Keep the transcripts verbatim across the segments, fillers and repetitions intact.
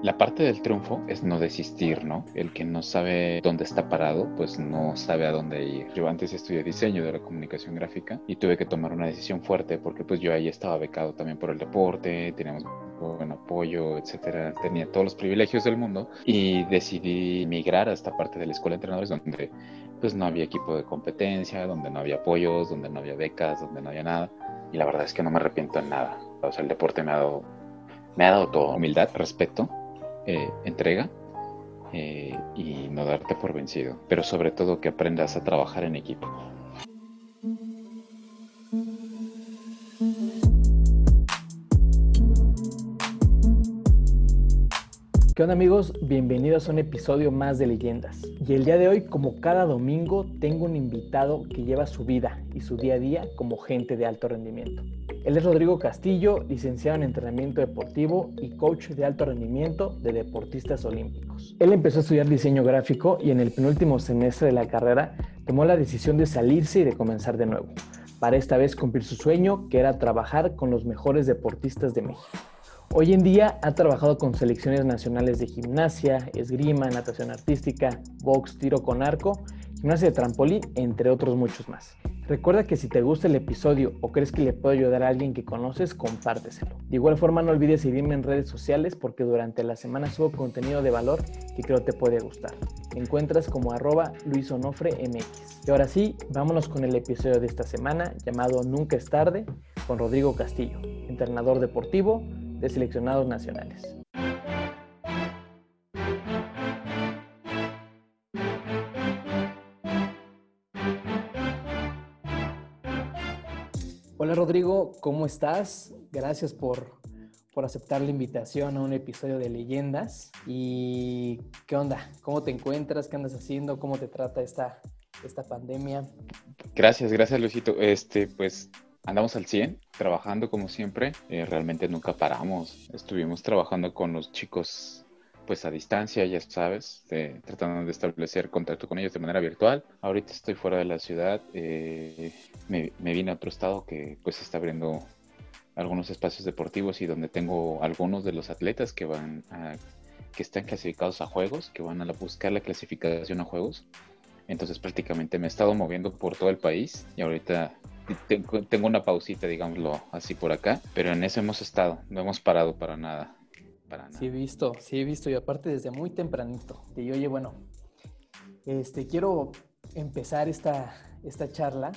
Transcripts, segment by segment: La parte del triunfo es no desistir, ¿no? El que no sabe dónde está parado, pues no sabe a dónde ir. Yo antes estudié diseño de la comunicación gráfica y tuve que tomar una decisión fuerte porque pues yo ahí estaba becado también por el deporte, teníamos buen apoyo, etcétera, tenía todos los privilegios del mundo y decidí migrar a esta parte de la escuela de entrenadores donde pues no había equipo de competencia, donde no había apoyos, donde no había becas, donde no había nada. Y la verdad es que no me arrepiento en nada. O sea, el deporte me ha dado, me ha dado todo. Humildad, respeto, Eh, entrega eh, y no darte por vencido, pero sobre todo que aprendas a trabajar en equipo. ¿Qué onda amigos? Bienvenidos a un episodio más de Leyendas. Y el día de hoy, como cada domingo, tengo un invitado que lleva su vida y su día a día como gente de alto rendimiento. Él es Rodrigo Castillo, licenciado en entrenamiento deportivo y coach de alto rendimiento de deportistas olímpicos. Él empezó a estudiar diseño gráfico y en el penúltimo semestre de la carrera tomó la decisión de salirse y de comenzar de nuevo, para esta vez cumplir su sueño, que era trabajar con los mejores deportistas de México. Hoy en día ha trabajado con selecciones nacionales de gimnasia, esgrima, natación artística, box, tiro con arco, gimnasia de trampolín, entre otros muchos más. Recuerda que si te gusta el episodio o crees que le puede ayudar a alguien que conoces, compárteselo. De igual forma no olvides seguirme en redes sociales porque durante la semana subo contenido de valor que creo te puede gustar. Me encuentras como arroba luisonofremx. Y ahora sí, vámonos con el episodio de esta semana llamado Nunca es tarde con Rodrigo Castillo, entrenador deportivo de seleccionados nacionales. Hola Rodrigo, ¿cómo estás? Gracias por, por aceptar la invitación a un episodio de Leyendas. ¿Y qué onda? ¿Cómo te encuentras? ¿Qué andas haciendo? ¿Cómo te trata esta, esta pandemia? Gracias, gracias Luisito. Este, pues andamos al cien, trabajando como siempre. Eh, realmente nunca paramos. Estuvimos trabajando con los chicos pues a distancia, ya sabes, eh, tratando de establecer contacto con ellos de manera virtual. Ahorita estoy fuera de la ciudad, eh, me, me vine a otro estado que pues está abriendo algunos espacios deportivos y donde tengo algunos de los atletas que van a, que están clasificados a juegos, que van a la, buscar la clasificación a juegos. Entonces prácticamente me he estado moviendo por todo el país y ahorita tengo, tengo una pausita, digámoslo así, por acá, pero en eso hemos estado, no hemos parado para nada. Sí he visto, sí he visto y aparte desde muy tempranito. Y oye, bueno, este, quiero empezar esta, esta charla.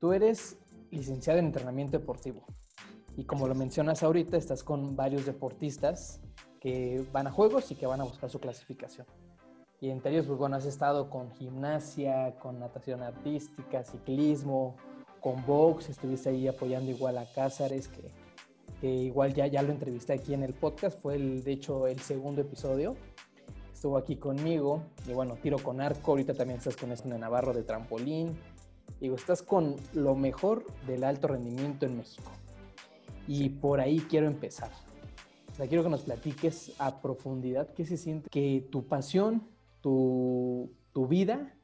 Tú eres licenciado en entrenamiento deportivo y como lo mencionas ahorita, estás con varios deportistas que van a juegos y que van a buscar su clasificación. Y entre ellos, pues bueno, has estado con gimnasia, con natación artística, ciclismo, con box, estuviste ahí apoyando igual a Cázares que... que igual ya, ya lo entrevisté aquí en el podcast, fue el, de hecho el segundo episodio, estuvo aquí conmigo, y bueno, tiro con arco, ahorita también estás con esto de Navarro de trampolín, digo, estás con lo mejor del alto rendimiento en México, y por ahí quiero empezar, o sea, quiero que nos platiques a profundidad qué se siente, que tu pasión, tu, tu vida,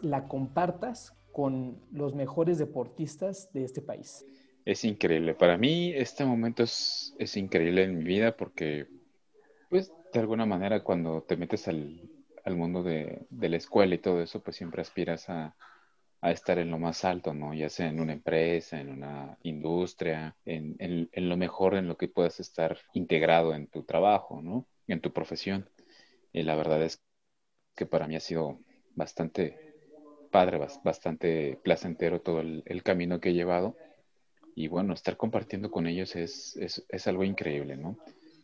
la compartas con los mejores deportistas de este país. Es increíble. Para mí este momento es, es increíble en mi vida porque, pues, de alguna manera cuando te metes al, al mundo de, de la escuela y todo eso, pues siempre aspiras a, a estar en lo más alto, ¿no? Ya sea en una empresa, en una industria, en, en, en lo mejor en lo que puedas estar integrado en tu trabajo, ¿no? En tu profesión. Y la verdad es que para mí ha sido bastante padre, bastante placentero todo el, el camino que he llevado. Y bueno, estar compartiendo con ellos es, es, es algo increíble, ¿no?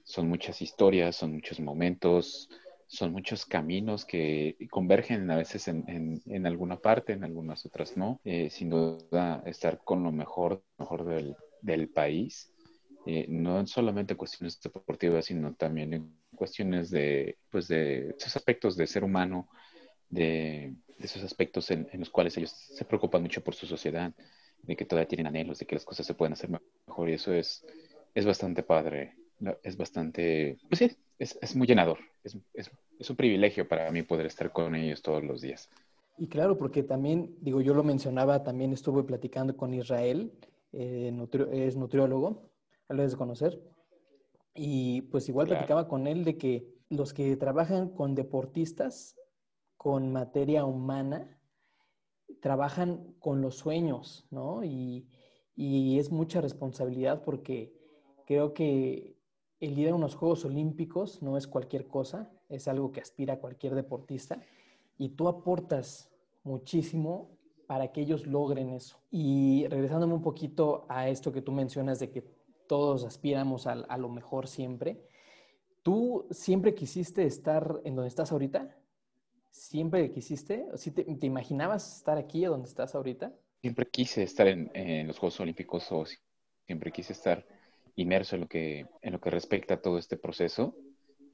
Son muchas historias, son muchos momentos, son muchos caminos que convergen a veces en, en, en alguna parte, en algunas otras no. Eh, sin duda, estar con lo mejor, mejor del, del país, eh, no solamente en cuestiones deportivas, sino también en cuestiones de, pues de esos aspectos de ser humano, de, de esos aspectos en, en los cuales ellos se preocupan mucho por su sociedad, de que todavía tienen anhelos, de que las cosas se pueden hacer mejor, y eso es, es bastante padre, es bastante, pues sí, es, es muy llenador, es, es, es un privilegio para mí poder estar con ellos todos los días. Y claro, porque también, digo, yo lo mencionaba, también estuve platicando con Israel, eh, nutri- es nutriólogo, lo debes conocer, Y pues igual claro. platicaba con él de que los que trabajan con deportistas, con materia humana, trabajan con los sueños, ¿no? Y, y es mucha responsabilidad porque creo que el ir a unos Juegos Olímpicos no es cualquier cosa, es algo que aspira a cualquier deportista y tú aportas muchísimo para que ellos logren eso. Y regresándome un poquito a esto que tú mencionas de que todos aspiramos a, a lo mejor siempre, ¿tú siempre quisiste estar en donde estás ahorita? ¿Siempre quisiste? ¿Sí te, te imaginabas estar aquí a donde estás ahorita? Siempre quise estar en, en los Juegos Olímpicos o siempre quise estar inmerso en lo que, en lo que respecta a todo este proceso.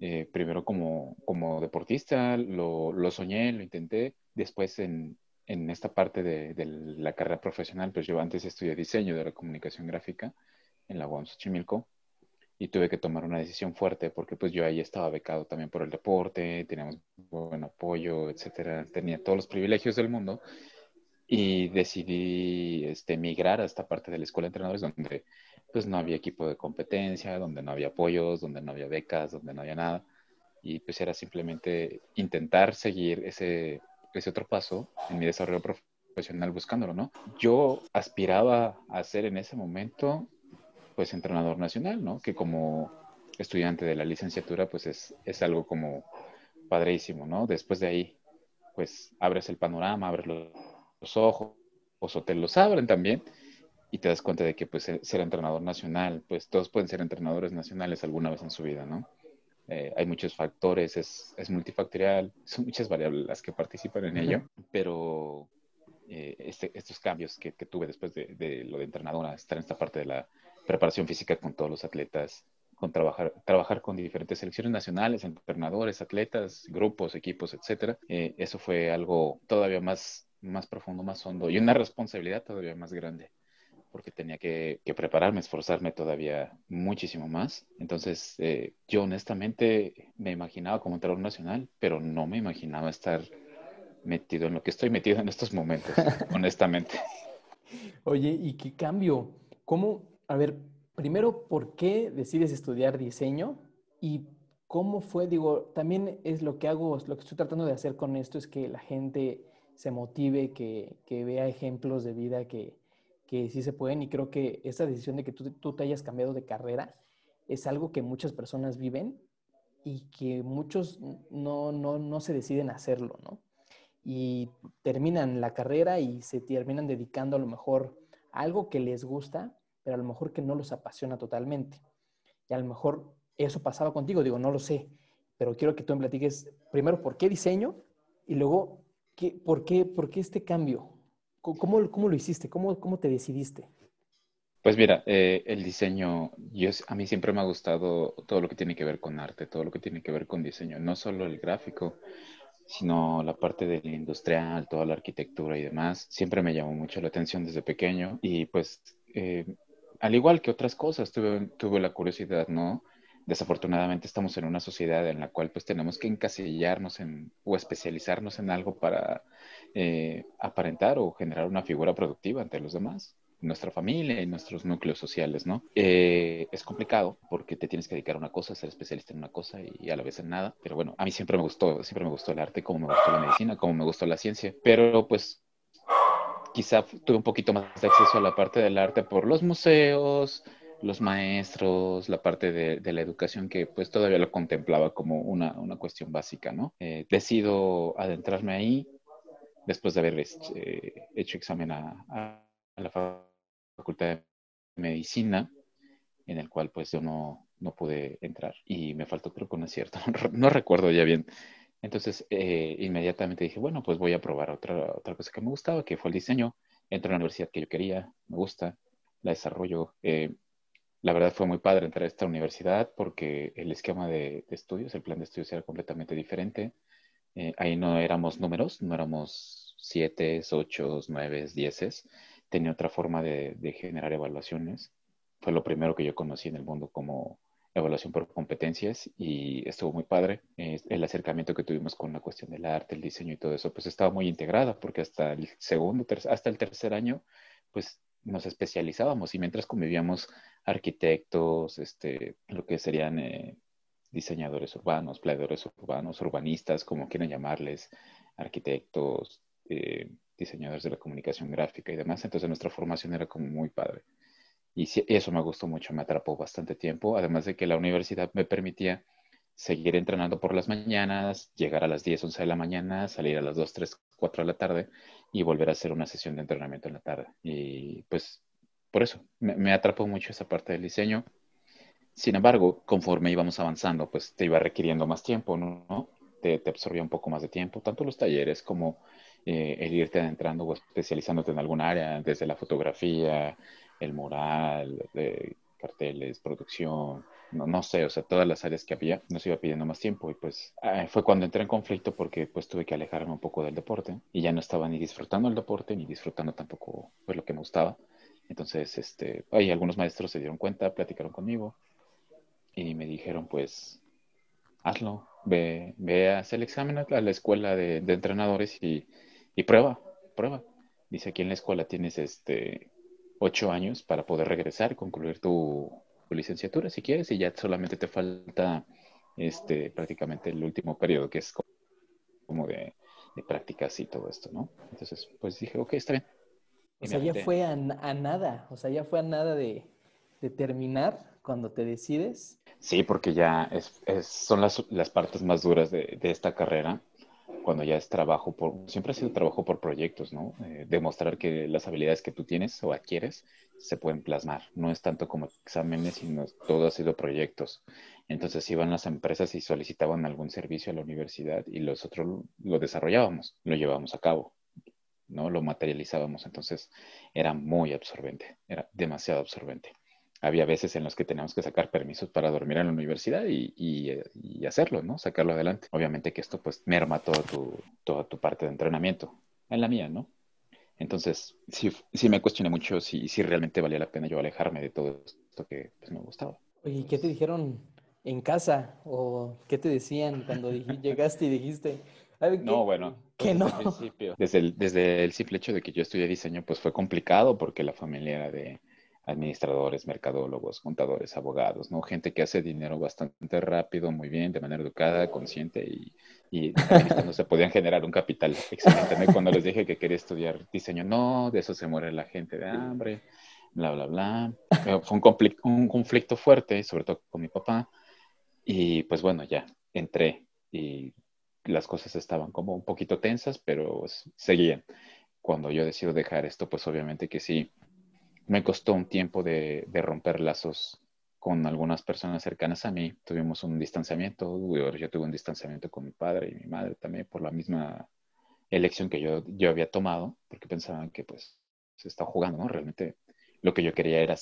Eh, primero como, como deportista, lo, lo soñé, lo intenté. Después en, en esta parte de, de la carrera profesional, pues yo antes estudié diseño de la comunicación gráfica en la U A M Xochimilco y tuve que tomar una decisión fuerte porque pues yo ahí estaba becado también por el deporte, teníamos buen apoyo, etcétera, tenía todos los privilegios del mundo y decidí este, migrar a esta parte de la escuela de entrenadores donde pues no había equipo de competencia, donde no había apoyos, donde no había becas, donde no había nada y pues era simplemente intentar seguir ese, ese otro paso en mi desarrollo profesional buscándolo, ¿no? Yo aspiraba a ser en ese momento pues entrenador nacional, ¿no? Que como estudiante de la licenciatura, pues es, es algo como padrísimo, ¿no? Después de ahí, pues abres el panorama, abres los, los ojos, o te los abren también, y te das cuenta de que pues ser entrenador nacional, pues todos pueden ser entrenadores nacionales alguna vez en su vida, ¿no? Eh, hay muchos factores, es, es multifactorial, son muchas variables las que participan en ello, pero eh, este, estos cambios que, que tuve después de, de lo de entrenadora, estar en esta parte de la preparación física con todos los atletas, con trabajar, trabajar con diferentes selecciones nacionales, entrenadores, atletas, grupos, equipos, etcétera. Eh, eso fue algo todavía más, más profundo, más hondo y una responsabilidad todavía más grande porque tenía que, que prepararme, esforzarme todavía muchísimo más. Entonces, eh, yo honestamente me imaginaba como entrenador nacional, pero no me imaginaba estar metido en lo que estoy metido en estos momentos, honestamente. Oye, ¿y qué cambio? ¿Cómo...? A ver, primero, ¿por qué decides estudiar diseño? Y cómo fue, digo, también es lo que hago, lo que estoy tratando de hacer con esto es que la gente se motive, que, que vea ejemplos de vida que, que sí se pueden. Y creo que esa decisión de que tú, tú te hayas cambiado de carrera es algo que muchas personas viven y que muchos no, no, no se deciden hacerlo, ¿no? Y terminan la carrera y se terminan dedicando a lo mejor a algo que les gusta, pero a lo mejor que no los apasiona totalmente. Y a lo mejor eso pasaba contigo, digo, no lo sé, pero quiero que tú me platiques primero por qué diseño y luego ¿qué, por, qué, por qué este cambio. ¿Cómo, cómo lo hiciste? ¿Cómo, cómo te decidiste? Pues mira, eh, el diseño, yo, a mí siempre me ha gustado todo lo que tiene que ver con arte, todo lo que tiene que ver con diseño, no solo el gráfico, sino la parte del industrial, toda la arquitectura y demás. Siempre me llamó mucho la atención desde pequeño y pues... Eh, al igual que otras cosas, tuve, tuve la curiosidad, ¿no? Desafortunadamente estamos en una sociedad en la cual pues tenemos que encasillarnos en, o especializarnos en algo para eh, aparentar o generar una figura productiva ante los demás, nuestra familia y nuestros núcleos sociales, ¿no? Eh, es complicado porque te tienes que dedicar a una cosa, ser especialista en una cosa y a la vez en nada, pero bueno, a mí siempre me gustó, siempre me gustó el arte, como me gustó la medicina, como me gustó la ciencia, pero pues... Quizá tuve un poquito más de acceso a la parte del arte por los museos, los maestros, la parte de, de la educación que pues todavía lo contemplaba como una, una cuestión básica, ¿no? Eh, decido adentrarme ahí después de haber eh, hecho examen a, a la Facultad de Medicina, en el cual pues yo no, no pude entrar y me faltó creo que un acierto, no recuerdo ya bien. Entonces, eh, inmediatamente dije, bueno, pues voy a probar otra, otra cosa que me gustaba, que fue el diseño. Entré a la universidad que yo quería, me gusta, la desarrollo. Eh, la verdad fue muy padre entrar a esta universidad porque el esquema de, de estudios, el plan de estudios era completamente diferente. Eh, ahí no éramos números, no éramos siete, ocho, nueve, diez. Tenía otra forma de, de generar evaluaciones. Fue lo primero que yo conocí en el mundo como... evaluación por competencias y estuvo muy padre. Eh, el acercamiento que tuvimos con la cuestión del arte, el diseño y todo eso, pues estaba muy integrada porque hasta el segundo, ter- hasta el tercer año, pues nos especializábamos y mientras convivíamos arquitectos, este, lo que serían eh, diseñadores urbanos, planeadores urbanos, urbanistas, como quieran llamarles, arquitectos, eh, diseñadores de la comunicación gráfica y demás. Entonces nuestra formación era como muy padre. Y sí, eso me gustó mucho, me atrapó bastante tiempo. Además de que la universidad me permitía seguir entrenando por las mañanas, llegar a las diez, once de la mañana, salir a las dos, tres, cuatro de la tarde y volver a hacer una sesión de entrenamiento en la tarde. Y pues por eso me, me atrapó mucho esa parte del diseño. Sin embargo, conforme íbamos avanzando, pues te iba requiriendo más tiempo, ¿no? Te, te absorbía un poco más de tiempo, tanto los talleres como eh, el irte adentrando o especializándote en alguna área, desde la fotografía, el mural, eh, carteles, producción, no, no sé, o sea, todas las áreas que había, nos iba pidiendo más tiempo. Y pues eh, fue cuando entré en conflicto porque pues tuve que alejarme un poco del deporte y ya no estaba ni disfrutando el deporte ni disfrutando tampoco pues, lo que me gustaba. Entonces, este, ahí algunos maestros se dieron cuenta, platicaron conmigo y me dijeron, pues, hazlo, ve, ve a hacer el examen a la escuela de, de entrenadores y, y prueba, prueba. Dice, aquí en la escuela tienes este ocho años para poder regresar, concluir tu, tu licenciatura si quieres, y ya solamente te falta este prácticamente el último periodo, que es como de, de prácticas y todo esto, ¿no? Entonces, pues dije, ok, está bien. O sea, ya fue a, a nada, o sea, ya fue a nada de, de terminar cuando te decides. Sí, porque ya es, es, son las, las partes más duras de, de esta carrera, cuando ya es trabajo por, siempre ha sido trabajo por proyectos, ¿no? Eh, demostrar que las habilidades que tú tienes o adquieres se pueden plasmar. No es tanto como exámenes, sino todo ha sido proyectos. Entonces iban las empresas y solicitaban algún servicio a la universidad y nosotros lo desarrollábamos, lo llevábamos a cabo, ¿no? Lo materializábamos. Entonces era muy absorbente, era demasiado absorbente. Había veces en los que teníamos que sacar permisos para dormir en la universidad y, y, y hacerlo, ¿no? Sacarlo adelante. Obviamente que esto pues merma toda tu, toda tu parte de entrenamiento, en la mía, ¿no? Entonces sí, sí me cuestioné mucho si, si realmente valía la pena yo alejarme de todo esto que pues, me gustaba. Oye, ¿qué te dijeron en casa? ¿O qué te decían cuando llegaste y dijiste? ¿Qué? No, bueno, que no. Desde el, desde el simple hecho de que yo estudié diseño, pues fue complicado porque la familia era de administradores, mercadólogos, contadores, abogados, ¿no? Gente que hace dinero bastante rápido, muy bien, de manera educada, consciente y, y no se podían generar un capital. Excelente. Cuando les dije que quería estudiar diseño, no, de eso se muere la gente de hambre, bla, bla, bla. Fue un conflicto, un conflicto fuerte, sobre todo con mi papá. Y pues bueno, ya entré y las cosas estaban como un poquito tensas, pero seguían. Cuando yo decido dejar esto, pues obviamente que sí, me costó un tiempo de, de romper lazos con algunas personas cercanas a mí. Tuvimos un distanciamiento, yo tuve un distanciamiento con mi padre y mi madre también por la misma elección que yo, yo había tomado, porque pensaban que pues se estaba jugando, ¿no? Realmente lo que yo quería era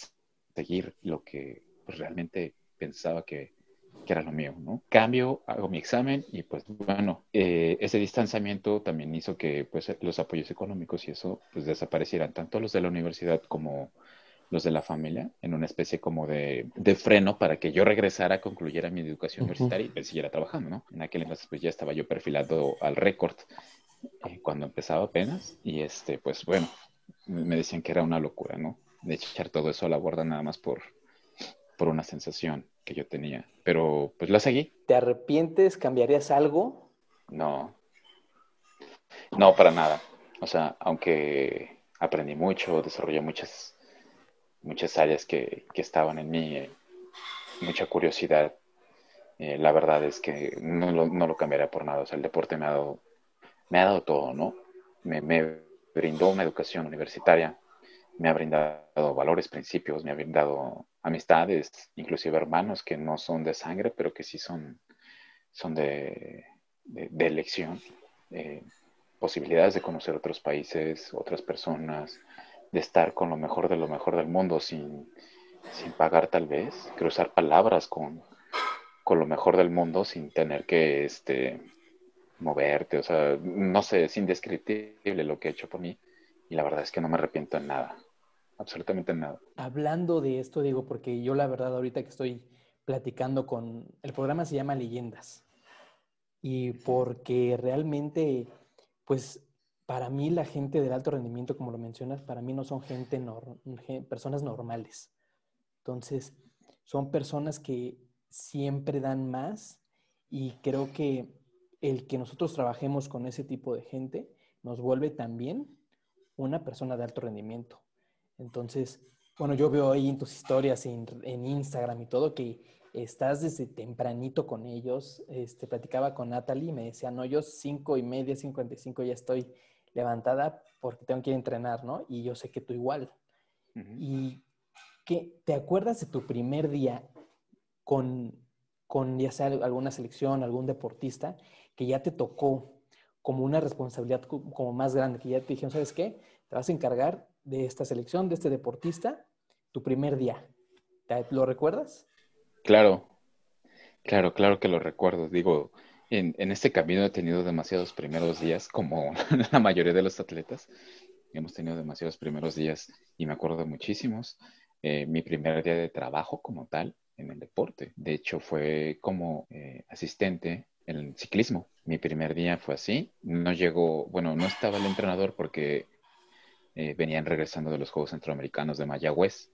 seguir lo que pues, realmente pensaba que que era lo mío, ¿no? Cambio, hago mi examen y pues bueno, eh, ese distanciamiento también hizo que pues los apoyos económicos y eso pues desaparecieran, tanto los de la universidad como los de la familia, en una especie como de, de freno para que yo regresara, concluyera mi educación uh-huh. universitaria y pues, siguiera trabajando, ¿no? En aquel entonces pues ya estaba yo perfilado al récord eh, cuando empezaba apenas y este pues bueno, me decían que era una locura, ¿no? De echar todo eso a la borda nada más por, por una sensación que yo tenía, pero pues la seguí. ¿Te arrepientes? ¿Cambiarías algo? No, no para nada. O sea, aunque aprendí mucho, desarrollé muchas, muchas áreas que, que estaban en mí, eh, mucha curiosidad. Eh, la verdad es que no lo, no lo cambiaría por nada. O sea, el deporte me ha dado, me ha dado todo, ¿no? Me, me brindó una educación universitaria, me ha brindado valores, principios, me ha brindado amistades, inclusive hermanos que no son de sangre, pero que sí son, son de, de, de elección, eh, posibilidades de conocer otros países, otras personas, de estar con lo mejor de lo mejor del mundo sin, sin pagar tal vez, cruzar palabras con, con lo mejor del mundo sin tener que este, moverte, o sea, no sé, es indescriptible lo que he hecho por mí y la verdad es que no me arrepiento en nada. Absolutamente nada. Hablando de esto, digo, porque yo la verdad ahorita que estoy platicando con... El programa se llama Leyendas. Y porque realmente, pues, para mí la gente del alto rendimiento, como lo mencionas, para mí no son gente nor, personas normales. Entonces, son personas que siempre dan más y creo que el que nosotros trabajemos con ese tipo de gente nos vuelve también una persona de alto rendimiento. Entonces, bueno, yo veo ahí en tus historias, en, en Instagram y todo, que estás desde tempranito con ellos. Este, platicaba con Natalie y me decía, no, yo cinco y media, cincuenta y cinco ya estoy levantada porque tengo que ir a entrenar, ¿no? Y yo sé que tú igual. Uh-huh. ¿Y qué, te acuerdas de tu primer día con, con ya sea alguna selección, algún deportista, que ya te tocó como una responsabilidad como más grande, que ya te dijeron, ¿sabes qué? Te vas a encargar de esta selección, de este deportista, tu primer día. ¿Lo recuerdas? Claro, claro, claro que lo recuerdo. Digo, en, en este camino he tenido demasiados primeros días, como la mayoría de los atletas. Hemos tenido demasiados primeros días y me acuerdo de muchísimos. Eh, mi primer día de trabajo como tal en el deporte. De hecho, fue como eh, asistente en el ciclismo. Mi primer día fue así. No llegó, bueno, no estaba el entrenador porque eh, venían regresando de los Juegos Centroamericanos de Mayagüez.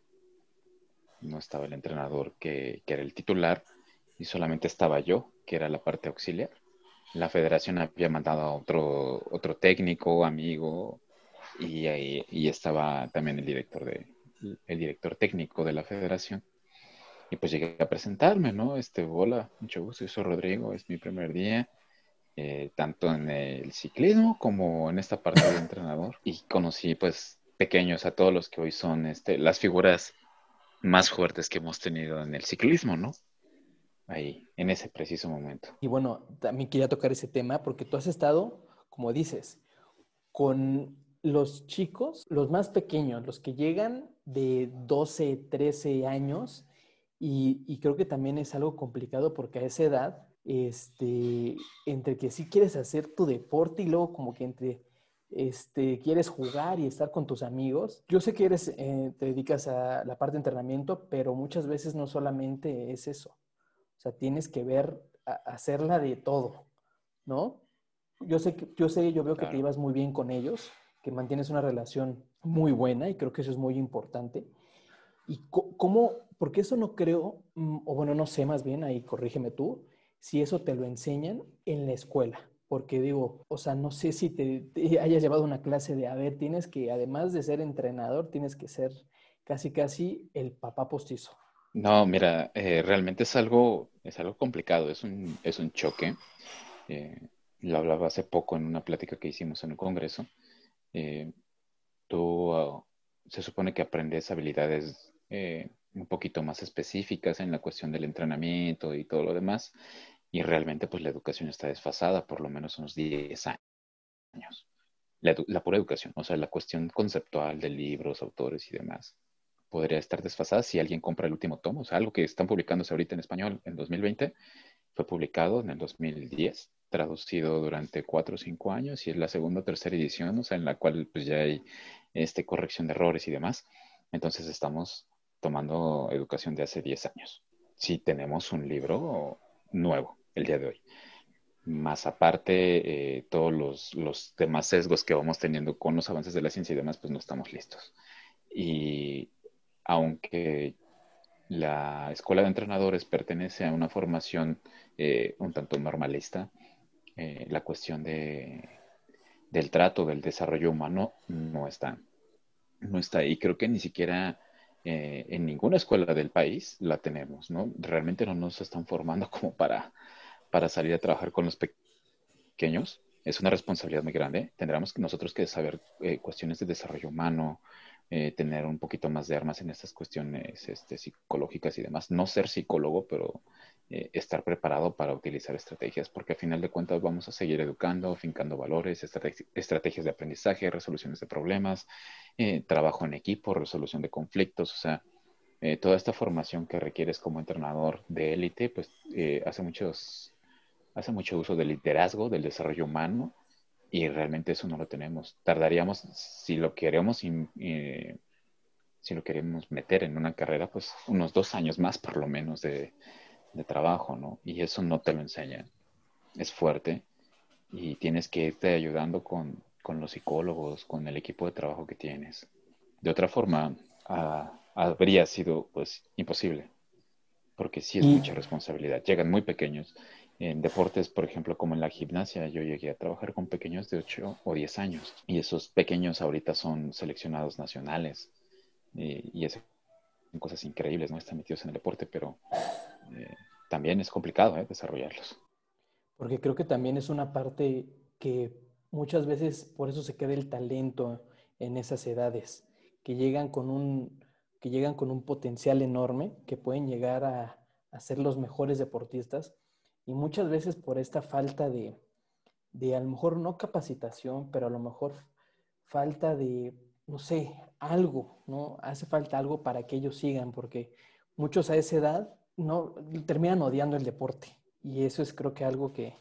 No estaba el entrenador que, que era el titular y solamente estaba yo, que era la parte auxiliar. La federación había mandado a otro, otro técnico, amigo, y, y, y estaba también el director, de, el director técnico de la federación. Y pues llegué a presentarme, ¿no? Este, hola, mucho gusto, yo soy Rodrigo, es mi primer día, eh, tanto en el ciclismo como en esta parte de entrenador. Y conocí, pues, pequeños a todos los que hoy son este, las figuras más fuertes que hemos tenido en el ciclismo, ¿no? Ahí, en ese preciso momento. Y bueno, también quería tocar ese tema porque tú has estado, como dices, con los chicos, los más pequeños, los que llegan de doce, trece años y, y creo que también es algo complicado porque a esa edad, este, entre que sí quieres hacer tu deporte y luego como que entre... Este, quieres jugar y estar con tus amigos. Yo sé que eres, eh, te dedicas a la parte de entrenamiento, pero muchas veces no solamente es eso. O sea, tienes que ver, a, hacerla de todo, ¿no? Yo sé, que, yo, sé yo veo claro. que te llevas muy bien con ellos, que mantienes una relación muy buena y creo que eso es muy importante. ¿Y co- cómo? Porque eso no creo, o bueno, no sé más bien, ahí corrígeme tú, si eso te lo enseñan en la escuela. Porque digo, o sea, no sé si te, te hayas llevado una clase de, a ver, tienes que, además de ser entrenador, tienes que ser casi casi el papá postizo. No, mira, eh, realmente es algo, es algo complicado, es un, es un choque. Eh, lo hablaba hace poco en una plática que hicimos en un congreso. Eh, tú uh, se supone que aprendes habilidades eh, un poquito más específicas en la cuestión del entrenamiento y todo lo demás. Y realmente, pues, la educación está desfasada por lo menos unos diez años. La, edu- la pura educación, o sea, la cuestión conceptual de libros, autores y demás, podría estar desfasada si alguien compra el último tomo. O sea, algo que están publicándose ahorita en español en dos mil veinte, fue publicado en el dos mil diez, traducido durante cuatro o cinco años, y es la segunda o tercera edición, o sea, en la cual, pues, ya hay este, corrección de errores y demás. Entonces, estamos tomando educación de hace diez años. Si tenemos un libro nuevo el día de hoy, más aparte eh, todos los, los demás sesgos que vamos teniendo con los avances de la ciencia y demás, pues no estamos listos. Y aunque la escuela de entrenadores pertenece a una formación eh, un tanto normalista, eh, la cuestión de, del trato, del desarrollo humano no está, no está ahí. Creo que ni siquiera... Eh, en ninguna escuela del país la tenemos, ¿no? Realmente no nos están formando como para, para salir a trabajar con los pe- pequeños. Es una responsabilidad muy grande. Tendremos nosotros que saber eh, cuestiones de desarrollo humano, eh, tener un poquito más de armas en estas cuestiones este, psicológicas y demás. No ser psicólogo, pero eh, estar preparado para utilizar estrategias, porque al final de cuentas vamos a seguir educando, fincando valores, estrateg- estrategias de aprendizaje, resoluciones de problemas, eh, trabajo en equipo, resolución de conflictos. O sea, eh, toda esta formación que requieres como entrenador de élite, pues eh, hace muchos... hace mucho uso del liderazgo, del desarrollo humano, y realmente eso no lo tenemos. Tardaríamos, si lo queremos, eh, si lo queremos meter en una carrera, pues unos dos años más por lo menos de, de trabajo, ¿no? Y eso no te lo enseñan. Es fuerte y tienes que irte ayudando con, con los psicólogos, con el equipo de trabajo que tienes. De otra forma, a, habría sido pues imposible, porque sí es y... mucha responsabilidad. Llegan muy pequeños. En deportes, por ejemplo, como en la gimnasia, yo llegué a trabajar con pequeños de ocho o diez años. Y esos pequeños ahorita son seleccionados nacionales. Y, y hacen cosas increíbles, ¿no? Están metidos en el deporte, pero eh, también es complicado ¿eh? desarrollarlos. Porque creo que también es una parte que muchas veces por eso se queda el talento en esas edades, que llegan con un, que llegan con un potencial enorme, que pueden llegar a, a ser los mejores deportistas. Y muchas veces por esta falta de, de, a lo mejor no capacitación, pero a lo mejor falta de, no sé, algo, ¿no? Hace falta algo para que ellos sigan, porque muchos a esa edad no, terminan odiando el deporte. Y eso es creo que algo que,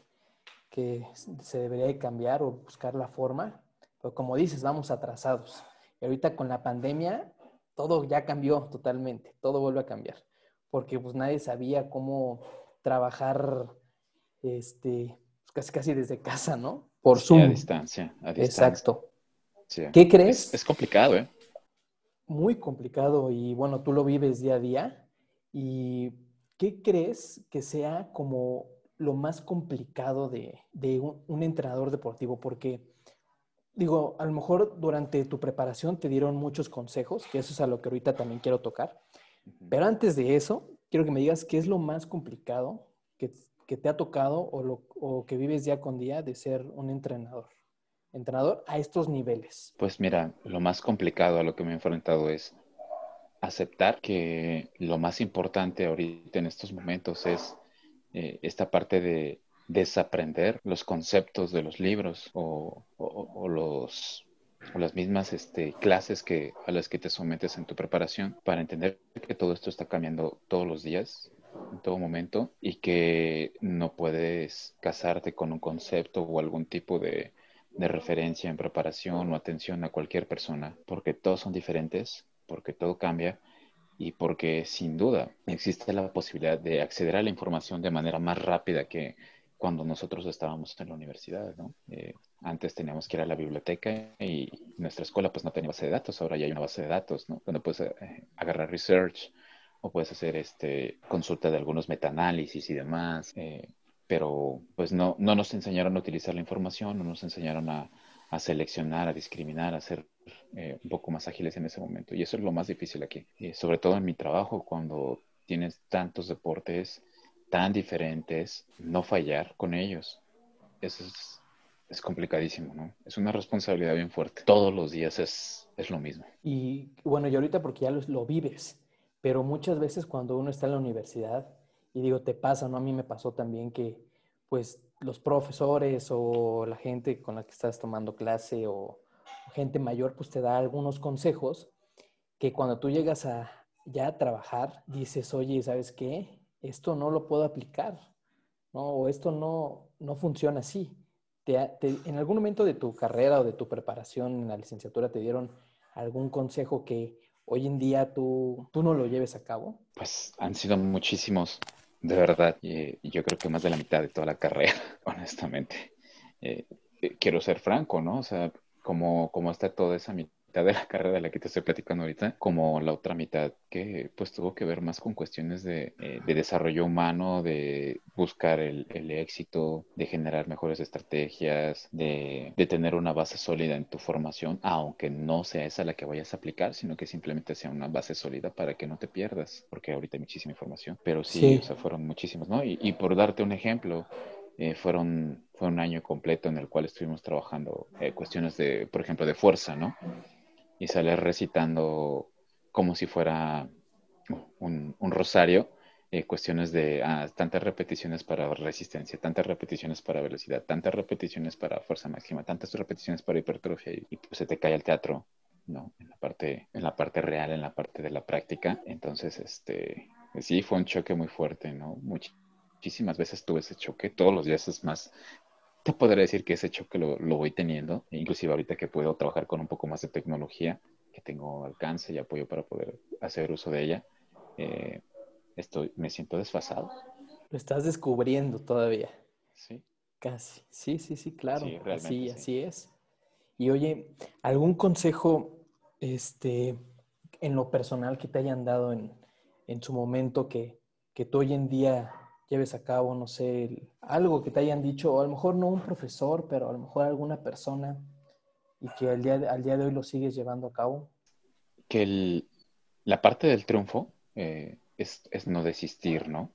que se debería de cambiar o buscar la forma. Pero como dices, vamos atrasados. Y ahorita con la pandemia todo ya cambió totalmente, todo vuelve a cambiar. Porque pues nadie sabía cómo trabajar este, casi, casi desde casa, ¿no? Por Zoom. Sí, a distancia, a distancia. Exacto. Sí. ¿Qué crees? Es, es complicado, ¿eh? Muy complicado y, bueno, tú lo vives día a día. ¿Y qué crees que sea como lo más complicado de, de un, un entrenador deportivo? Porque, digo, a lo mejor durante tu preparación te dieron muchos consejos, que eso es a lo que ahorita también quiero tocar. Uh-huh. Pero antes de eso, quiero que me digas qué es lo más complicado que, que te ha tocado o, lo, o que vives día con día de ser un entrenador. Entrenador a estos niveles. Pues mira, lo más complicado a lo que me he enfrentado es aceptar que lo más importante ahorita en estos momentos es eh, esta parte de desaprender los conceptos de los libros o, o, o los... o las mismas este, clases que, a las que te sometes en tu preparación para entender que todo esto está cambiando todos los días, en todo momento, y que no puedes casarte con un concepto o algún tipo de, de referencia en preparación o atención a cualquier persona, porque todos son diferentes, porque todo cambia y porque sin duda existe la posibilidad de acceder a la información de manera más rápida que cuando nosotros estábamos en la universidad, ¿no? Eh, antes teníamos que ir a la biblioteca y nuestra escuela pues no tenía base de datos, ahora ya hay una base de datos, ¿no? Donde puedes eh, agarrar research o puedes hacer este, consulta de algunos metaanálisis y demás, eh, pero pues no, no nos enseñaron a utilizar la información, no nos enseñaron a, a seleccionar, a discriminar, a ser eh, un poco más ágiles en ese momento. Y eso es lo más difícil aquí, eh, sobre todo en mi trabajo, cuando tienes tantos deportes tan diferentes, no fallar con ellos. Eso es, es complicadísimo, ¿no? Es una responsabilidad bien fuerte. Todos los días es, es lo mismo. Y bueno, y ahorita porque ya lo, lo vives, pero muchas veces cuando uno está en la universidad, y digo, te pasa, ¿no? A mí me pasó también que, pues, los profesores o la gente con la que estás tomando clase o gente mayor, pues, te da algunos consejos que cuando tú llegas a ya a trabajar, dices, oye, ¿sabes qué? Esto no lo puedo aplicar, ¿no? O esto no, no funciona así. Te, te, en algún momento de tu carrera o de tu preparación en la licenciatura te dieron algún consejo que hoy en día tú, tú no lo lleves a cabo? Pues han sido muchísimos, de verdad. Eh, yo creo que más de la mitad de toda la carrera, honestamente. Eh, eh, quiero ser franco, ¿no? O sea, como, como está toda esa mitad de la carrera de la que te estoy platicando ahorita, como la otra mitad que pues tuvo que ver más con cuestiones de, eh, de desarrollo humano, de buscar el, el éxito, de generar mejores estrategias, de, de tener una base sólida en tu formación, aunque no sea esa la que vayas a aplicar, sino que simplemente sea una base sólida para que no te pierdas, porque ahorita hay muchísima información, pero sí, sí. O sea, fueron muchísimas, ¿no? Y, y por darte un ejemplo, eh, fueron, fue un año completo en el cual estuvimos trabajando eh, cuestiones de, por ejemplo, de fuerza, ¿no? Y sale recitando como si fuera un, un rosario, eh, cuestiones de ah, tantas repeticiones para resistencia, tantas repeticiones para velocidad, tantas repeticiones para fuerza máxima, tantas repeticiones para hipertrofia, y, y pues se te cae el teatro, ¿no? En la parte, en la parte real, en la parte de la práctica. Entonces, este, sí, fue un choque muy fuerte, ¿no? Much, muchísimas veces tuve ese choque, todos los días es más. Te podría decir que ese choque lo, lo voy teniendo, inclusive ahorita que puedo trabajar con un poco más de tecnología, que tengo alcance y apoyo para poder hacer uso de ella, eh, estoy, me siento desfasado. Lo estás descubriendo todavía. Sí. Casi. Sí, sí, sí, claro. Sí, así, sí. Así es. Y oye, ¿algún consejo este, en lo personal que te hayan dado en, en su momento, que, que tú hoy en día lleves a cabo, no sé, el, algo que te hayan dicho, o a lo mejor no un profesor, pero a lo mejor alguna persona, y que al día, al día de hoy lo sigues llevando a cabo? Que el, la parte del triunfo eh, es, es no desistir, ¿no?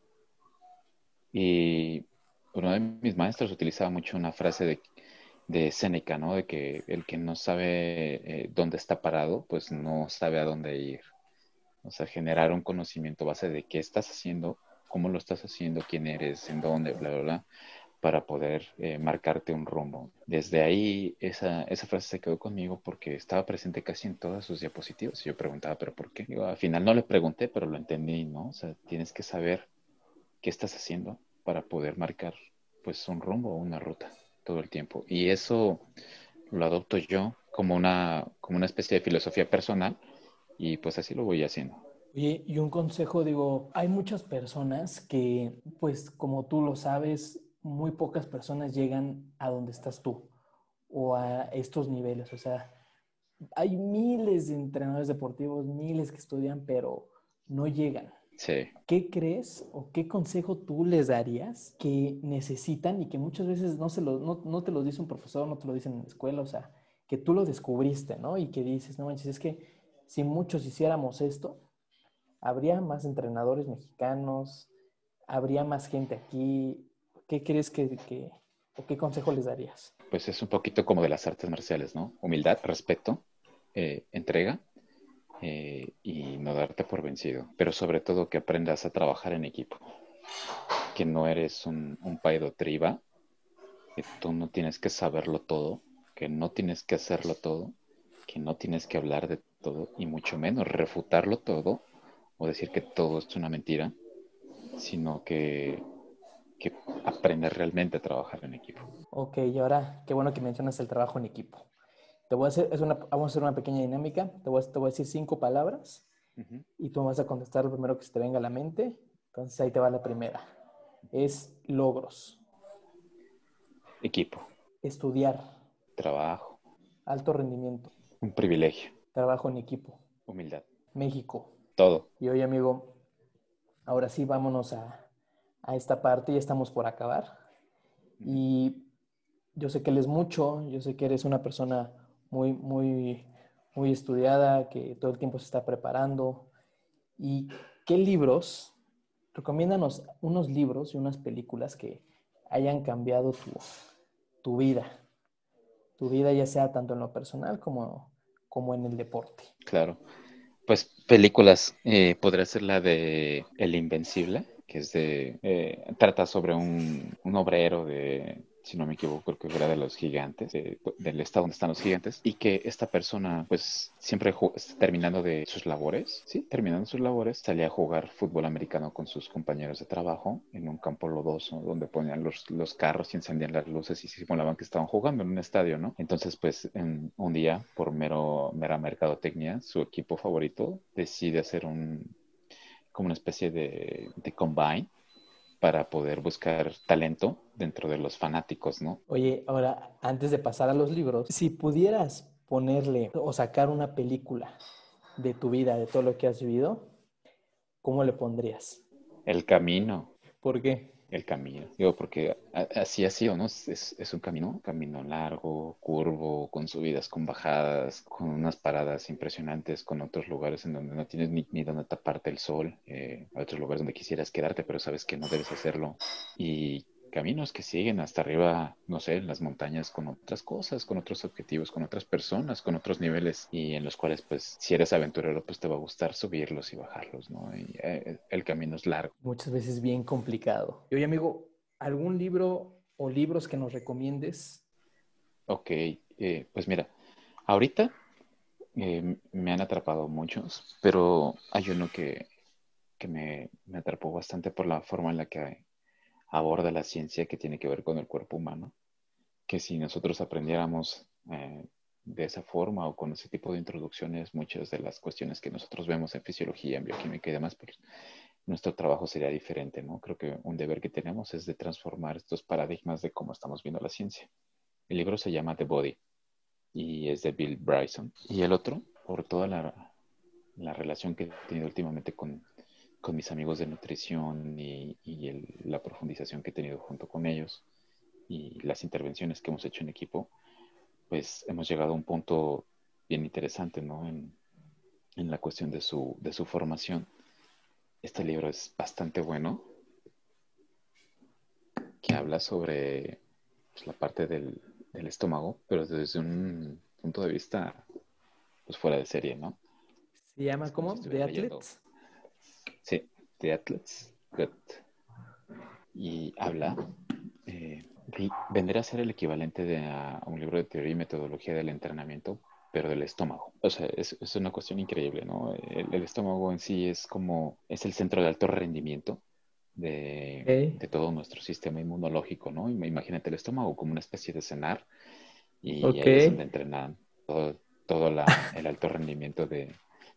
Y uno de mis maestros utilizaba mucho una frase de, de Séneca, ¿no? De que el que no sabe eh, dónde está parado, pues no sabe a dónde ir. O sea, generar un conocimiento base de qué estás haciendo, cómo lo estás haciendo, quién eres, en dónde, bla, bla, bla, para poder eh, marcarte un rumbo. Desde ahí, esa, esa frase se quedó conmigo porque estaba presente casi en todas sus diapositivas. Y yo preguntaba, ¿pero por qué? Digo, al final no le pregunté, pero lo entendí, ¿no? O sea, tienes que saber qué estás haciendo para poder marcar, pues, un rumbo o una ruta todo el tiempo. Y eso lo adopto yo como una, como una especie de filosofía personal, y pues así lo voy haciendo. Oye, y un consejo, digo, hay muchas personas que, pues, como tú lo sabes, muy pocas personas llegan a donde estás tú o a estos niveles. O sea, hay miles de entrenadores deportivos, miles que estudian, pero no llegan. Sí. ¿Qué crees o qué consejo tú les darías que necesitan y que muchas veces no, se lo, no, no te lo dice un profesor, no te lo dicen en la escuela? O sea, que tú lo descubriste, ¿no? Y que dices, no manches, es que si muchos hiciéramos esto, habría más entrenadores mexicanos, habría más gente aquí. ¿Qué crees que, que o qué consejo les darías? Pues es un poquito como de las artes marciales, ¿no? Humildad, respeto, eh, entrega. Eh, y no darte por vencido, pero sobre todo que aprendas a trabajar en equipo, que no eres un, un paido triba, que tú no tienes que saberlo todo, que no tienes que hacerlo todo, que no tienes que hablar de todo y mucho menos refutarlo todo o decir que todo es una mentira, sino que, que aprendas realmente a trabajar en equipo. Ok, y ahora qué bueno que mencionas el trabajo en equipo. Te voy a hacer, es una, vamos a hacer una pequeña dinámica. Te voy a, te voy a decir cinco palabras uh-huh. y tú vas a contestar lo primero que se te venga a la mente. Entonces ahí te va la primera. Es logros. Equipo. Estudiar. Trabajo. Alto rendimiento. Un privilegio. Trabajo en equipo. Humildad. México. Todo. Y hoy, amigo, ahora sí vámonos a, a esta parte. Ya estamos por acabar. Y yo sé que lees mucho. Yo sé que eres una persona muy, muy, muy estudiada, que todo el tiempo se está preparando. ¿Y qué libros? Recomiéndanos unos libros y unas películas que hayan cambiado tu, tu vida. Tu vida, ya sea tanto en lo personal como, como en el deporte. Claro. Pues películas. Eh, podría ser la de El Invencible, que es de, eh, trata sobre un, un obrero de... si no me equivoco, creo que era de los gigantes, de, del estado donde están los gigantes, y que esta persona, pues, siempre jug- terminando de sus labores, sí, terminando sus labores, salía a jugar fútbol americano con sus compañeros de trabajo en un campo lodoso, donde ponían los, los carros y encendían las luces y simulaban que estaban jugando en un estadio, ¿no? Entonces, pues, en un día, por mero mera mercadotecnia, su equipo favorito decide hacer un, como una especie de, de combine, para poder buscar talento dentro de los fanáticos, ¿no? Oye, ahora, antes de pasar a los libros, si pudieras ponerle o sacar una película de tu vida, de todo lo que has vivido, ¿cómo le pondrías? El camino. ¿Por qué? El camino. Digo, porque así ha sido, ¿no? Es, es un camino, camino largo, curvo, con subidas, con bajadas, con unas paradas impresionantes, con otros lugares en donde no tienes ni, ni donde taparte el sol, eh, otros lugares donde quisieras quedarte, pero sabes que no debes hacerlo. Y caminos que siguen hasta arriba, no sé, en las montañas, con otras cosas, con otros objetivos, con otras personas, con otros niveles, y en los cuales, pues, si eres aventurero, pues te va a gustar subirlos y bajarlos, ¿no? Y, eh, el camino es largo. Muchas veces bien complicado. Y oye, amigo, ¿algún libro o libros que nos recomiendes? Ok, eh, pues mira, ahorita eh, me han atrapado muchos, pero hay uno que, que me, me atrapó bastante por la forma en la que hay, aborda la ciencia que tiene que ver con el cuerpo humano, que si nosotros aprendiéramos eh, de esa forma o con ese tipo de introducciones, muchas de las cuestiones que nosotros vemos en fisiología, en bioquímica y demás, pues, nuestro trabajo sería diferente, ¿no? Creo que un deber que tenemos es de transformar estos paradigmas de cómo estamos viendo la ciencia. El libro se llama The Body y es de Bill Bryson. Y el otro, por toda la, la relación que he tenido últimamente con, con mis amigos de nutrición y, y el, la profundización que he tenido junto con ellos y las intervenciones que hemos hecho en equipo, pues hemos llegado a un punto bien interesante, ¿no? En, en la cuestión de su, de su formación. Este libro es bastante bueno, que habla sobre pues, la parte del, del estómago, pero desde un punto de vista pues fuera de serie, ¿no? ¿Se llama cómo? ¿The Athletic? Sí, The Athletic Gut. Y habla... Eh, vendría a ser el equivalente de a, a un libro de teoría y metodología del entrenamiento, pero del estómago. O sea, es, es una cuestión increíble, ¿no? El, el estómago en sí es como, es el centro de alto rendimiento de, okay. de todo nuestro sistema inmunológico, ¿no? Imagínate el estómago como una especie de cenar y okay. ahí es donde entrenan todo, todo la, el alto rendimiento de,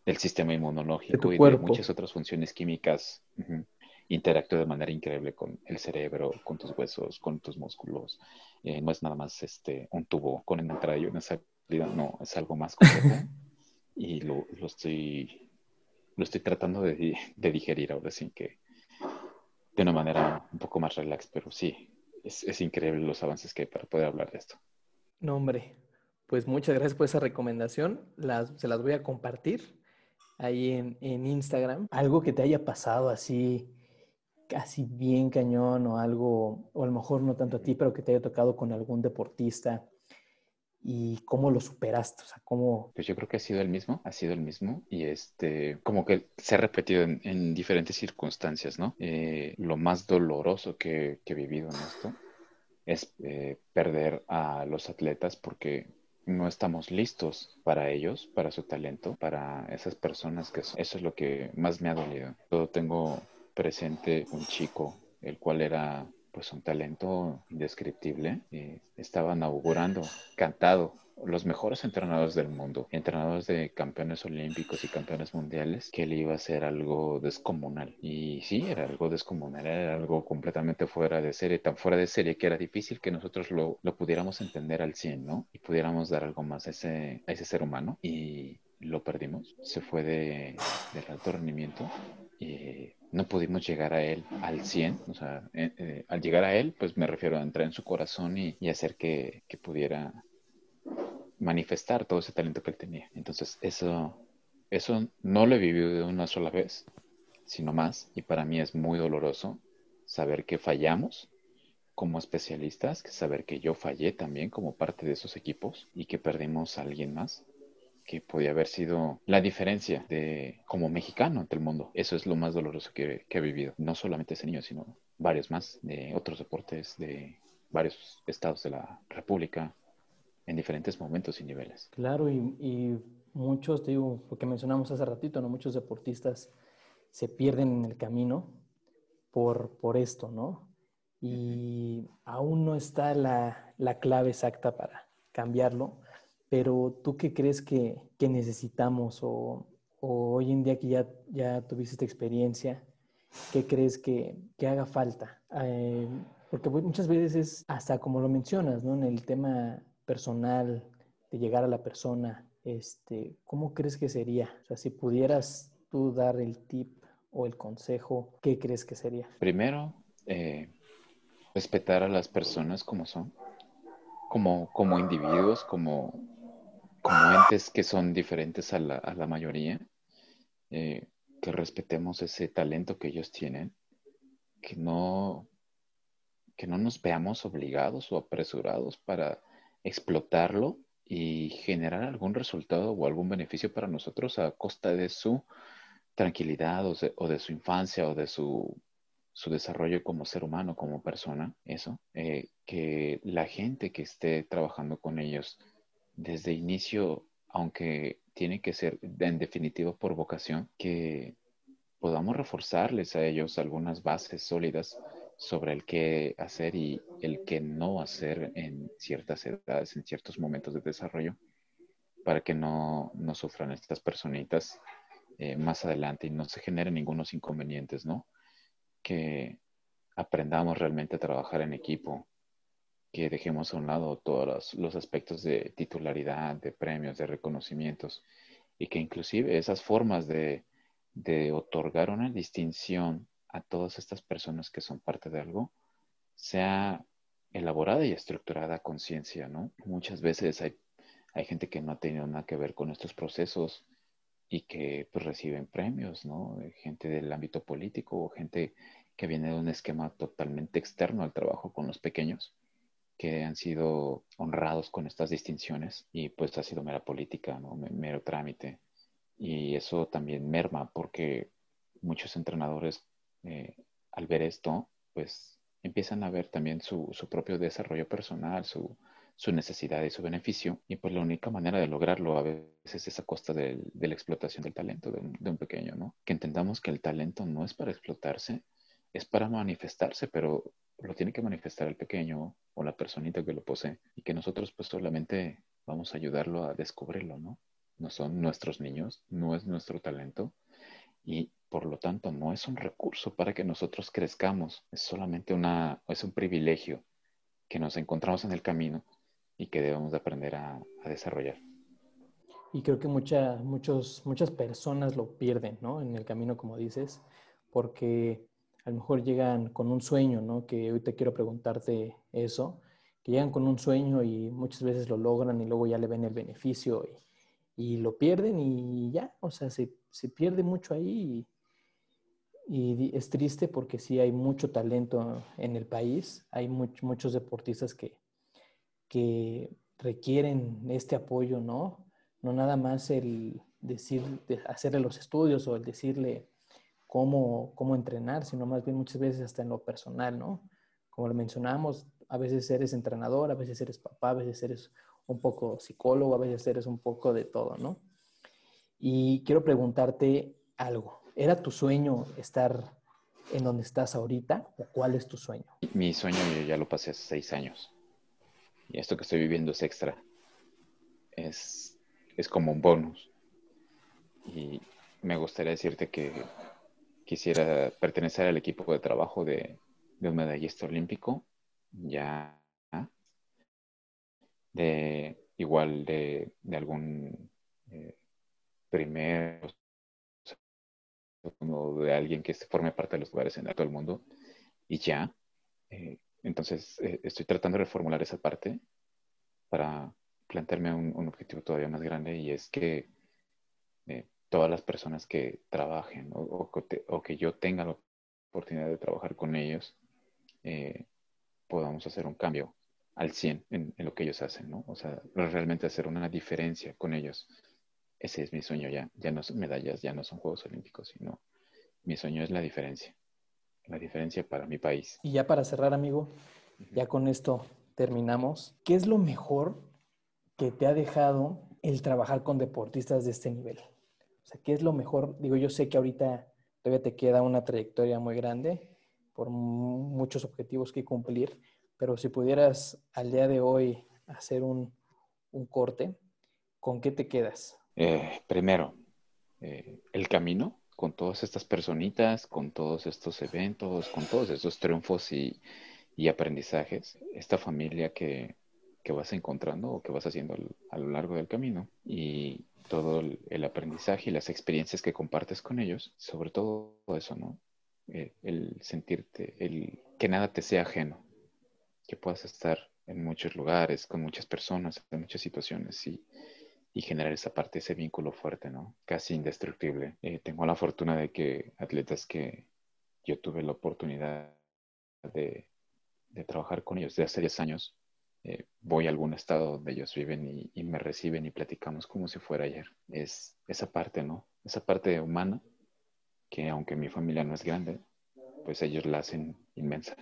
del sistema inmunológico de y cuerpo. De muchas otras funciones químicas. Uh-huh. Interactúa de manera increíble con el cerebro, con tus huesos, con tus músculos. Eh, no es nada más este un tubo con una entrada y una salida, no, es algo más complejo. Y lo, lo estoy lo estoy tratando de, de digerir ahora, sin que de una manera un poco más relax, pero sí, es, es increíble los avances que hay para poder hablar de esto. No, hombre, pues muchas gracias por esa recomendación. Las, se las voy a compartir ahí en, en Instagram. Algo que te haya pasado así... casi bien cañón o algo, o a lo mejor no tanto a ti, pero que te haya tocado con algún deportista y cómo lo superaste, o sea, cómo... Pues yo creo que ha sido el mismo, ha sido el mismo y este, como que se ha repetido en, en diferentes circunstancias, ¿no? Eh, lo más doloroso que, que he vivido en esto es eh, perder a los atletas porque no estamos listos para ellos, para su talento, para esas personas que son. Eso es lo que más me ha dolido. Yo tengo... presente un chico, el cual era pues un talento indescriptible. Eh, estaban augurando, cantado, los mejores entrenadores del mundo, entrenadores de campeones olímpicos y campeones mundiales, que él iba a ser algo descomunal. Y sí, era algo descomunal, era algo completamente fuera de serie, tan fuera de serie que era difícil que nosotros lo, lo pudiéramos entender al cien, ¿no? Y pudiéramos dar algo más a ese, a ese ser humano. Y lo perdimos, se fue de, del alto rendimiento. Eh, no pudimos llegar a él al cien, o sea, eh, eh, al llegar a él, pues me refiero a entrar en su corazón y, y hacer que, que pudiera manifestar todo ese talento que él tenía. Entonces, eso, eso no lo he vivido de una sola vez, sino más, y para mí es muy doloroso saber que fallamos como especialistas, que saber que yo fallé también como parte de esos equipos y que perdimos a alguien más que podía haber sido la diferencia de como mexicano ante el mundo. Eso es lo más doloroso que, que he vivido. No solamente ese niño, sino varios más de otros deportes, de varios estados de la República, en diferentes momentos y niveles. Claro, y, y muchos, te digo, lo que mencionamos hace ratito, ¿no? Muchos deportistas se pierden en el camino por, por esto, ¿no? Y aún no está la, la clave exacta para cambiarlo. Pero ¿tú qué crees que, que necesitamos? O, o hoy en día que ya, ya tuviste esta experiencia, ¿qué crees que, que haga falta? Eh, porque muchas veces es hasta como lo mencionas, ¿no? En el tema personal, de llegar a la persona, este, ¿cómo crees que sería? O sea, si pudieras tú dar el tip o el consejo, ¿qué crees que sería? Primero, eh, respetar a las personas como son, como, como individuos, como... como entes que son diferentes a la, a la mayoría, eh, que respetemos ese talento que ellos tienen, que no, que no nos veamos obligados o apresurados para explotarlo y generar algún resultado o algún beneficio para nosotros a costa de su tranquilidad o de, o de su infancia o de su, su desarrollo como ser humano, como persona. Eso, eh, que la gente que esté trabajando con ellos desde inicio, aunque tiene que ser en definitiva por vocación, que podamos reforzarles a ellos algunas bases sólidas sobre el qué hacer y el qué no hacer en ciertas edades, en ciertos momentos de desarrollo, para que no, no sufran estas personitas eh, más adelante y no se generen ningunos inconvenientes, ¿no? Que aprendamos realmente a trabajar en equipo, que dejemos a un lado todos los aspectos de titularidad, de premios, de reconocimientos y que inclusive esas formas de, de otorgar una distinción a todas estas personas que son parte de algo sea elaborada y estructurada a conciencia, ¿no? Muchas veces hay, hay gente que no ha tenido nada que ver con estos procesos y que pues, reciben premios, ¿no? Gente del ámbito político o gente que viene de un esquema totalmente externo al trabajo con los pequeños, que han sido honrados con estas distinciones y pues ha sido mera política, ¿no? Mero trámite. Y eso también merma porque muchos entrenadores eh, al ver esto, pues empiezan a ver también su, su propio desarrollo personal, su, su necesidad y su beneficio. Y pues la única manera de lograrlo a veces es a costa de, de la explotación del talento de un, de un pequeño, ¿no? Que entendamos que el talento no es para explotarse, es para manifestarse, pero lo tiene que manifestar el pequeño o la personita que lo posee y que nosotros pues solamente vamos a ayudarlo a descubrirlo, ¿no? No son nuestros niños, no es nuestro talento y por lo tanto no es un recurso para que nosotros crezcamos, es solamente una, es un privilegio que nos encontramos en el camino y que debemos de aprender a, a desarrollar. Y creo que mucha, muchos, muchas personas lo pierden, ¿no? En el camino, como dices, porque a lo mejor llegan con un sueño, ¿no? Que hoy te quiero preguntarte eso, que llegan con un sueño y muchas veces lo logran y luego ya le ven el beneficio y, y lo pierden y ya, o sea, se, se pierde mucho ahí y, y es triste porque sí hay mucho talento en el país, hay much, muchos deportistas que, que requieren este apoyo, ¿no? No nada más el decir, hacerle los estudios o el decirle Cómo, cómo entrenar, sino más bien muchas veces hasta en lo personal, ¿no? Como lo mencionamos, a veces eres entrenador, a veces eres papá, a veces eres un poco psicólogo, a veces eres un poco de todo, ¿no? Y quiero preguntarte algo. ¿Era tu sueño estar en donde estás ahorita o cuál es tu sueño? Mi sueño yo ya lo pasé hace seis años. Y esto que estoy viviendo es extra. Es, es como un bonus. Y me gustaría decirte que quisiera pertenecer al equipo de trabajo de, de un medallista olímpico, ya de igual de, de algún eh, primer o de alguien que forme parte de los lugares en todo el mundo y ya. Eh, entonces eh, estoy tratando de reformular esa parte para plantearme un, un objetivo todavía más grande y es que eh, todas las personas que trabajen o, o, que, te, o que yo tenga la oportunidad de trabajar con ellos, eh, podamos hacer un cambio al cien en, en lo que ellos hacen, ¿no? O sea, realmente hacer una diferencia con ellos. Ese es mi sueño ya. Ya no son medallas, ya no son Juegos Olímpicos, sino mi sueño es la diferencia. La diferencia para mi país. Y ya para cerrar, amigo, ya con esto terminamos. ¿Qué es lo mejor que te ha dejado el trabajar con deportistas de este nivel? O sea, ¿qué es lo mejor? Digo, yo sé que ahorita todavía te queda una trayectoria muy grande por muchos objetivos que cumplir, pero si pudieras al día de hoy hacer un, un corte, ¿con qué te quedas? Eh, primero, eh, el camino con todas estas personitas, con todos estos eventos, con todos estos triunfos y, y aprendizajes. Esta familia que, que vas encontrando o que vas haciendo a lo largo del camino y todo el aprendizaje y las experiencias que compartes con ellos, sobre todo eso, ¿no? El, el sentirte, el que nada te sea ajeno, que puedas estar en muchos lugares, con muchas personas, en muchas situaciones y, y generar esa parte, ese vínculo fuerte, ¿no? Casi indestructible. Eh, tengo la fortuna de que atletas que yo tuve la oportunidad de, de trabajar con ellos desde hace diez años, Eh, voy a algún estado donde ellos viven y, y me reciben y platicamos como si fuera ayer. Es esa parte, ¿no? Esa parte humana que aunque mi familia no es grande, pues ellos la hacen inmensa.